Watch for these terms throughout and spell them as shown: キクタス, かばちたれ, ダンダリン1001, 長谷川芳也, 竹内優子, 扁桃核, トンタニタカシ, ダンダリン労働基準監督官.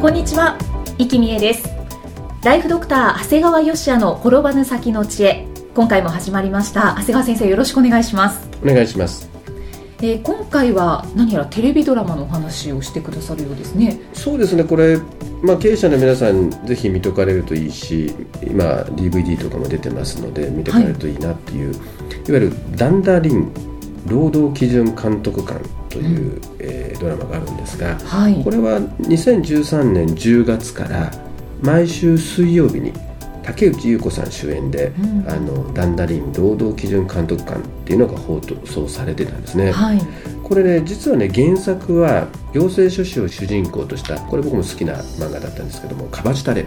こんにちは、生きみえです。ライフドクター長谷川芳也の転ばぬ先の知恵、今回も始まりました。長谷川先生、よろしくお願いします。お願いします。今回は何やらテレビドラマのお話をしてくださるようですね。そうですね、これ、経営者の皆さんぜひ見とかれるといいし、今 DVD とかも出てますので見とかれるといいなっていう、いわゆるダンダリン労働基準監督官という、ドラマがあるんですが、これは2013年10月から毎週水曜日に竹内優子さん主演で、ダンダリン労働基準監督官っていうのが放送されてたんですね、これね、実はね、原作は行政書士を主人公とした、これ僕も好きな漫画だったんですけども、かばちたれ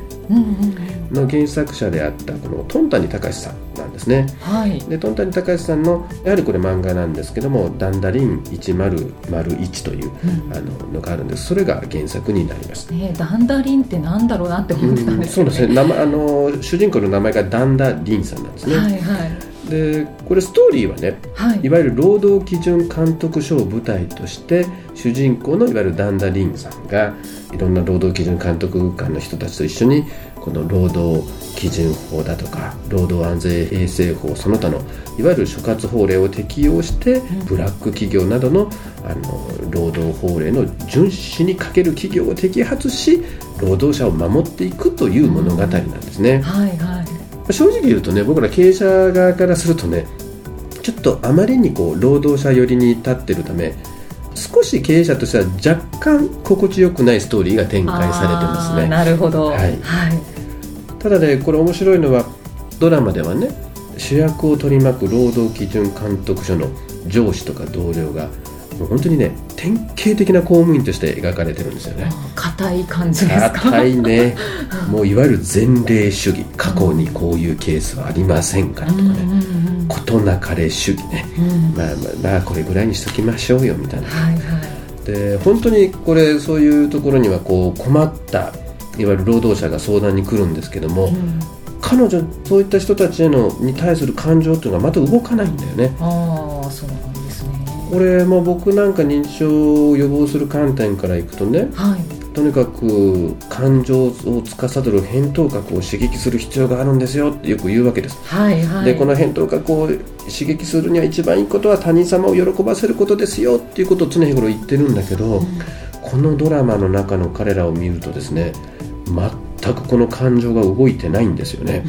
の原作者であったこのトンタニタカシさんなんですね、でトンタニタカシさんのやはりこれ漫画なんですけども、ダンダリン1001という、のがあるんです。それが原作になります、ダンダリンってなんだろうなって思ってたんですよね。そうですね、主人公の名前がダンダリンさんなんですね、でこれストーリーはね、いわゆる労働基準監督署を舞台として、主人公のいわゆるダンダリンさんがいろんな労働基準監督官の人たちと一緒に、この労働基準法だとか労働安全衛生法その他のいわゆる所轄法令を適用して、ブラック企業などの労働法令の遵守に欠ける企業を摘発し、労働者を守っていくという物語なんですね、正直言うとね、僕ら経営者側からするとね、ちょっとあまりにこう労働者寄りに立っているため、少し経営者としては若干心地よくないストーリーが展開されてますね。なるほど、ただね、これ面白いのは、ドラマではね、主役を取り巻く労働基準監督署の上司とか同僚がもう本当にね、典型的な公務員として描かれてるんですよね。固い感じですか。固いねもういわゆる前例主義、過去にこういうケースはありませんからとかね、事なかれ主義ね、これぐらいにしときましょうよみたいな、で本当にこれ、そういうところにはこう困ったいわゆる労働者が相談に来るんですけども、彼女そういった人たちに対する感情というのはまた動かないんだよね。そうなんですね。これも僕なんか認知症を予防する観点からいくとね、とにかく感情を司る扁桃核を刺激する必要があるんですよってよく言うわけです、でこの扁桃核を刺激するには一番いいことは他人様を喜ばせることですよっていうことを常日頃言ってるんだけど、このドラマの中の彼らを見るとですね、全くこの感情が動いてないんですよね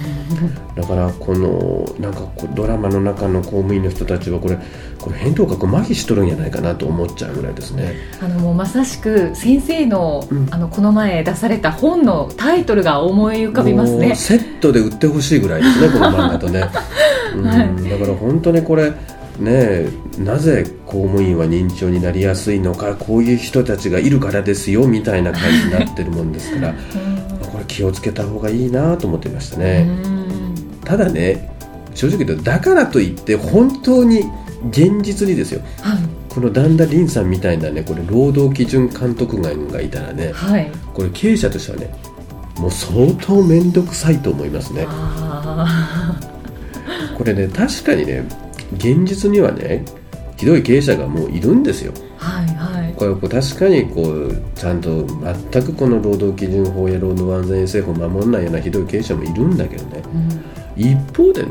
だからこのなんかドラマの中の公務員の人たちはこれ扁桃核麻痺しとるんじゃないかなと思っちゃうぐらいですね。もうまさしく先生の、この前出された本のタイトルが思い浮かびますね。セットで売ってほしいぐらいですねこの漫画とねだから本当にこれね、なぜ公務員は認知症になりやすいのか、こういう人たちがいるからですよみたいな感じになってるもんですからこれ気をつけた方がいいなと思っていましたね。ただね、正直言うと、だからといって本当に現実にですよ、このダンダリンさんみたいなね、これ労働基準監督官がいたらね、これ経営者としてはね、もう相当めんどくさいと思いますね。これね、確かにね、現実にはね、ひどい経営者がもういるんですよ、これ確かにこうちゃんと全くこの労働基準法や労働安全衛生法を守らないようなひどい経営者もいるんだけどね、一方でね、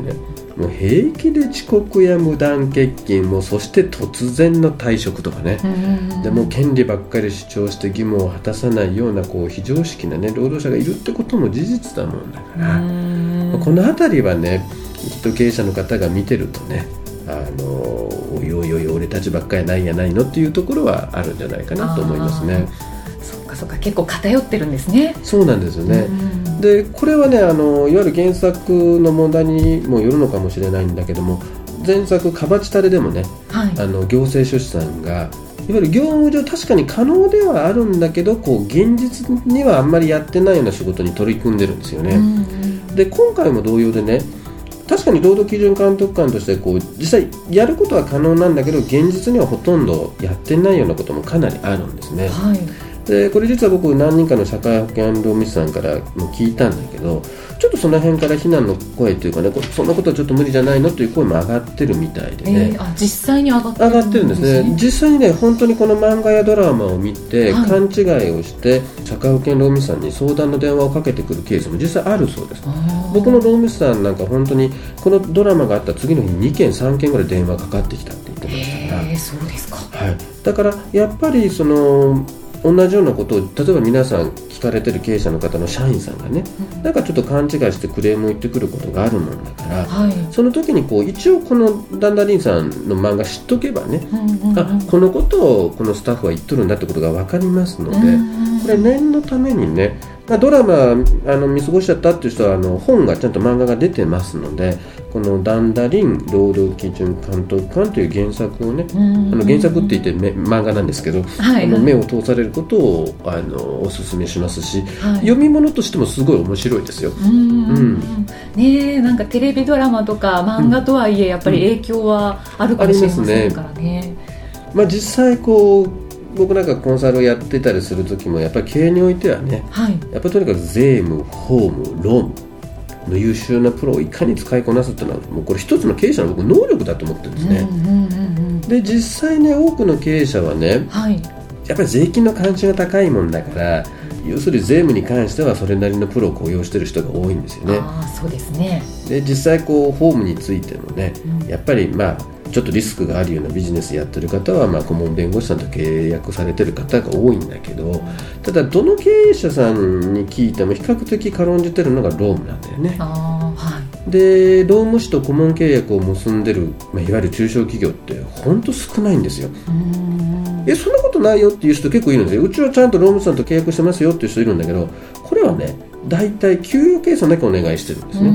もう平気で遅刻や無断欠勤も、そして突然の退職とかね、でもう権利ばっかり主張して義務を果たさないようなこう非常識な、ね、労働者がいるってことも事実だもんだから、このあたりはね、きっと経営者の方が見てるとね、おいおいおい俺たちばっかりないやないのっていうところはあるんじゃないかなと思いますね。そっか結構偏ってるんですね。そうなんですよね。でこれはね、いわゆる原作の問題にもよるのかもしれないんだけども、前作かばちたれでもね、はい、行政書士さんがいわゆる業務上確かに可能ではあるんだけどこう現実にはあんまりやってないような仕事に取り組んでるんですよね、うんうん、で今回も同様でね確かに労働基準監督官としてこう実際やることは可能なんだけど現実にはほとんどやってないようなこともかなりあるんですね、はい、でこれ実は僕何人かの社会保険労務士さんからも聞いたんだけどちょっとその辺から非難の声というかねそんなことはちょっと無理じゃないのという声も上がってるみたいでね、実際に上がってるんですね実際にね本当にこの漫画やドラマを見て、はい、勘違いをして社会保険労務士さんに相談の電話をかけてくるケースも実際あるそうです。僕の労務士さんなんか本当にこのドラマがあった次の日に2件3件ぐらい電話かかってきたって言ってましたから、そうですか、はい、だからやっぱりその同じようなことを例えば皆さん聞かれてる経営者の方の社員さんがね、うん、なんかちょっと勘違いしてクレームを言ってくることがあるもんだから、はい、その時にこう一応このダンダリンさんの漫画知っとけばね、うんうんうん、あこのことをこのスタッフは言っとるんだってことが分かりますので、うんうん、これ念のためにねドラマ見過ごしちゃったっていう人は本がちゃんと漫画が出てますのでこのダンダリン労働基準監督官という原作をね原作って言って漫画なんですけど、はい、目を通されることをおすすめしますし、はい、読み物としてもすごい面白いですようん、ね、なんかテレビドラマとか漫画とはいえ、うん、やっぱり影響はあるかもしれませんからね、まあ、実際こう僕なんかコンサルをやってたりする時もやっぱり経営においてはね、はい、やっぱりとにかく税務、法務、労務の優秀なプロをいかに使いこなすっていうのはもうこれ一つの経営者の僕能力だと思ってるんですね、うんうんうんうん、で実際ね多くの経営者はね、はい、やっぱり税金の関心が高いもんだから要するに税務に関してはそれなりのプロを雇用している人が多いんですよね。あ、そうですね。で実際こう法務についてもね、うん、やっぱりまあちょっとリスクがあるようなビジネスやってる方はまあ顧問弁護士さんと契約されてる方が多いんだけどただどの経営者さんに聞いても比較的軽んじてるのが労務なんだよね。あ、はい、で労務士と顧問契約を結んでる、まあ、いわゆる中小企業ってほんと少ないんですよ。そんなことないよっていう人結構いるんですよ。うちはちゃんと労務士さんと契約してますよっていう人いるんだけどこれはねだいたい給与計算だけお願いしてるんですね。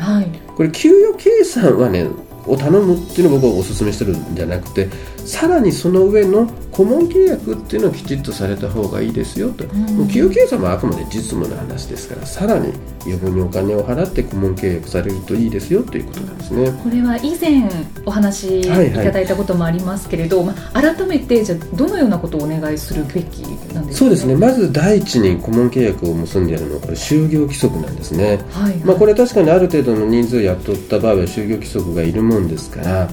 はい、これ給与計算はねを頼むっていうのを僕はお勧めしてるんじゃなくてさらにその上の顧問契約っていうのをきちっとされた方がいいですよと、うん、給与計算もあくまで実務の話ですからさらに余分にお金を払って顧問契約されるといいですよということなんですね。これは以前お話しいただいたこともありますけれど、はいはい改めてじゃあどのようなことをお願いするべきなんですか。そうですねまず第一に顧問契約を結んでやるのはこれ就業規則なんですね、はいはいこれ確かにある程度の人数を雇った場合は就業規則がいるものですから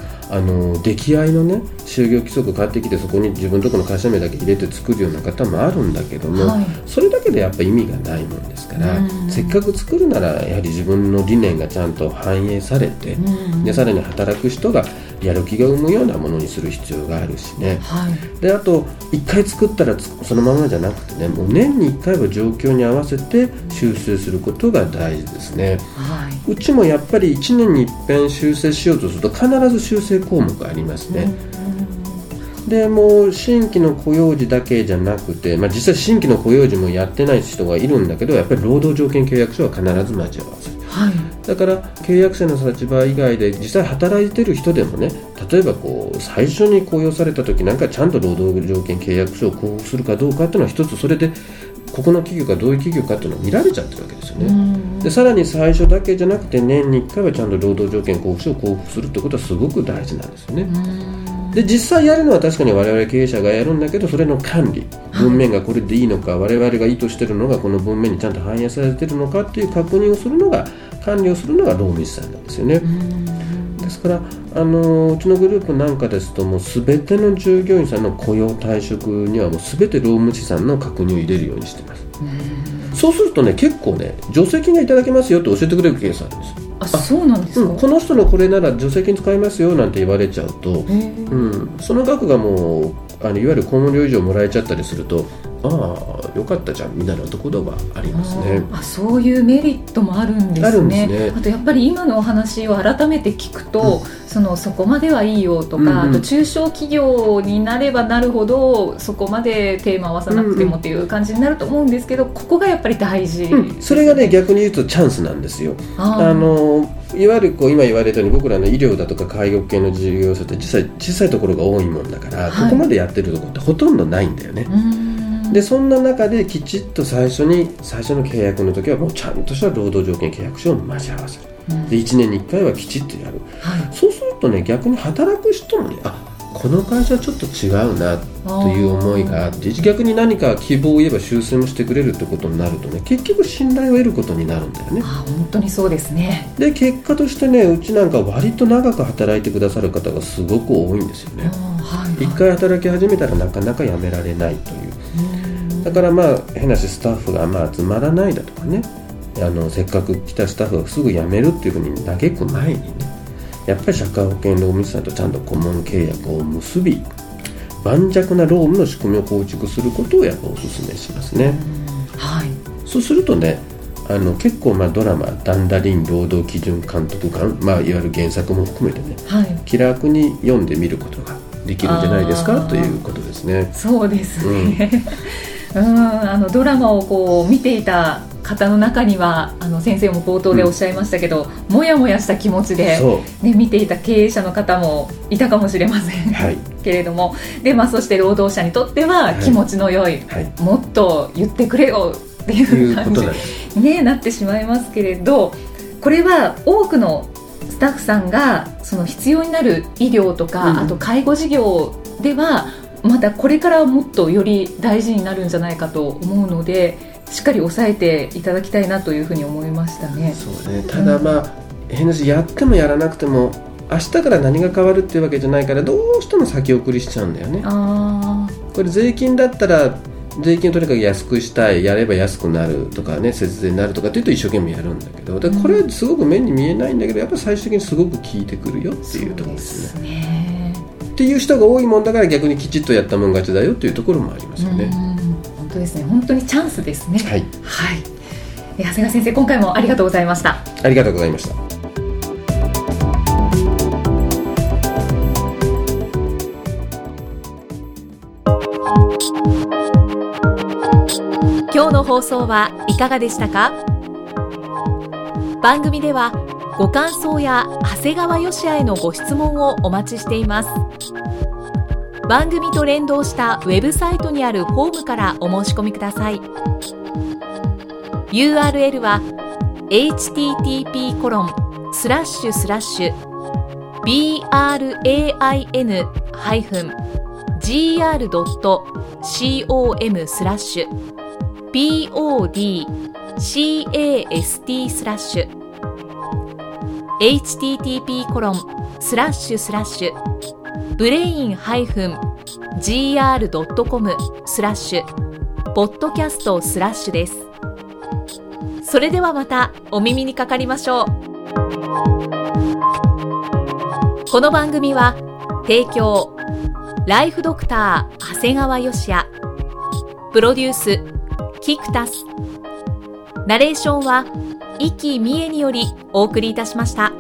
出来合いのね就業規則を買ってきてそこに自分のところの会社名だけ入れて作るような方もあるんだけども、はい、それだけでやっぱ意味がないもんですから、うん、せっかく作るならやはり自分の理念がちゃんと反映されて、うん、でさらに働く人がやる気が生むようなものにする必要があるしね、はい、であと1回作ったらそのままじゃなくてねもう年に1回は状況に合わせて修正することが大事ですね、はい、うちもやっぱり1年に一遍修正しようとすると必ず修正項目がありますね、うん、でもう新規の雇用時だけじゃなくて、まあ、実際新規の雇用時もやってない人がいるんだけどやっぱり労働条件契約書は必ず待ち合わせる、はい、だから契約者の立場以外で実際働いてる人でもね例えばこう最初に雇用された時なんかちゃんと労働条件契約書を交付するかどうかっていうのは一つそれでここの企業がどういう企業かっていうのを見られちゃってるわけですよね、うん、でさらに最初だけじゃなくて年に1回はちゃんと労働条件交付書を交付するってことはすごく大事なんですよね、うん、で実際やるのは確かに我々経営者がやるんだけどそれの管理文面がこれでいいのか、はい、我々が意図してるのがこの文面にちゃんと反映されてるのかっていう確認をするのが管理をするのが労務士さんなんですよね、うん、ですからうちのグループなんかですともう全ての従業員さんの雇用退職にはもう全て労務士さんの確認を入れるようにしてます。そうするとね結構ね助成金がいただけますよって教えてくれるケースあるんですよ。あ、そうなんですか、うん、この人のこれなら助成金使いますよなんて言われちゃうと、うん、その額がもういわゆる公務料以上もらえちゃったりするとああよかったじゃんみたいなところはありますね。あ、そういうメリットもあるんですね。あるんですね。あとやっぱり今のお話を改めて聞くと、うん、そこまではいいよとか、うんうん、あと中小企業になればなるほどそこまでテーマを合わさなくてもっていう感じになると思うんですけど、ここがやっぱり大事、ねうん、それがね逆に言うとチャンスなんですよ。いわゆるこう今言われたように僕らの医療だとか介護系の事業者って小さいところが多いもんだから、はい、ここまでやってるところってほとんどないんだよね。でそんな中できちっと最初の契約の時はもうちゃんとした労働条件契約書を交わらせる、うん、で1年に1回はきちっとやる、はい、そうするとね逆に働く人もねこの会社はちょっと違うなという思いがあって、逆に何か希望を言えば修正もしてくれるってことになるとね結局信頼を得ることになるんだよね。あ、本当にそうですね。で結果としてねうちなんか割と長く働いてくださる方がすごく多いんですよね。はいはい、一回働き始めたらなかなかやめられないという。だから変な話スタッフが集まらないだとかねせっかく来たスタッフがすぐ辞めるっていうふうに嘆く前にねやっぱり社会保険労務士さんとちゃんと顧問契約を結び盤石な労務の仕組みを構築することをやっぱお勧めしますね。はい、そうするとね結構ドラマダンダリン労働基準監督官、いわゆる原作も含めてね、はい、気楽に読んでみることができるんじゃないですかということですね。そうですね、うん、ドラマを見ていた方の中には先生も冒頭でおっしゃいましたけど、うん、もやもやした気持ちで、ね、見ていた経営者の方もいたかもしれません、はい、けれどもで、そして労働者にとっては気持ちの良い、はいはい、もっと言ってくれよっていう感じに、ね、なってしまいますけれど、これは多くのスタッフさんが必要になる医療とか、うん、あと介護事業ではまたこれからもっとより大事になるんじゃないかと思うのでしっかり抑えていただきたいなというふうに思いましたね。そうね。ただ変な話やってもやらなくても明日から何が変わるっていうわけじゃないからどうしても先送りしちゃうんだよね。これ税金だったら税金をとにかく安くしたいやれば安くなるとかね節税になるとかっていうと一生懸命やるんだけどだからこれはすごく目に見えないんだけどやっぱり最終的にすごく効いてくるよっていうところですね。っていう人が多いもんだから逆にきちっとやったもん勝ちだよっていうところもありますよね。ですね、本当にチャンスですね。はい、はい、長谷川先生今回もありがとうございました。ありがとうございました。今日の放送はいかがでしたか。番組ではご感想や長谷川芳也へのご質問をお待ちしています。番組と連動したウェブサイトにあるホームからお申し込みください。 URL は http://brain-gr.com/podcast/ です。それではまたお耳にかかりましょう。この番組は提供ライフドクター長谷川芳也、プロデュースキクタス、ナレーションは生きみえによりお送りいたしました。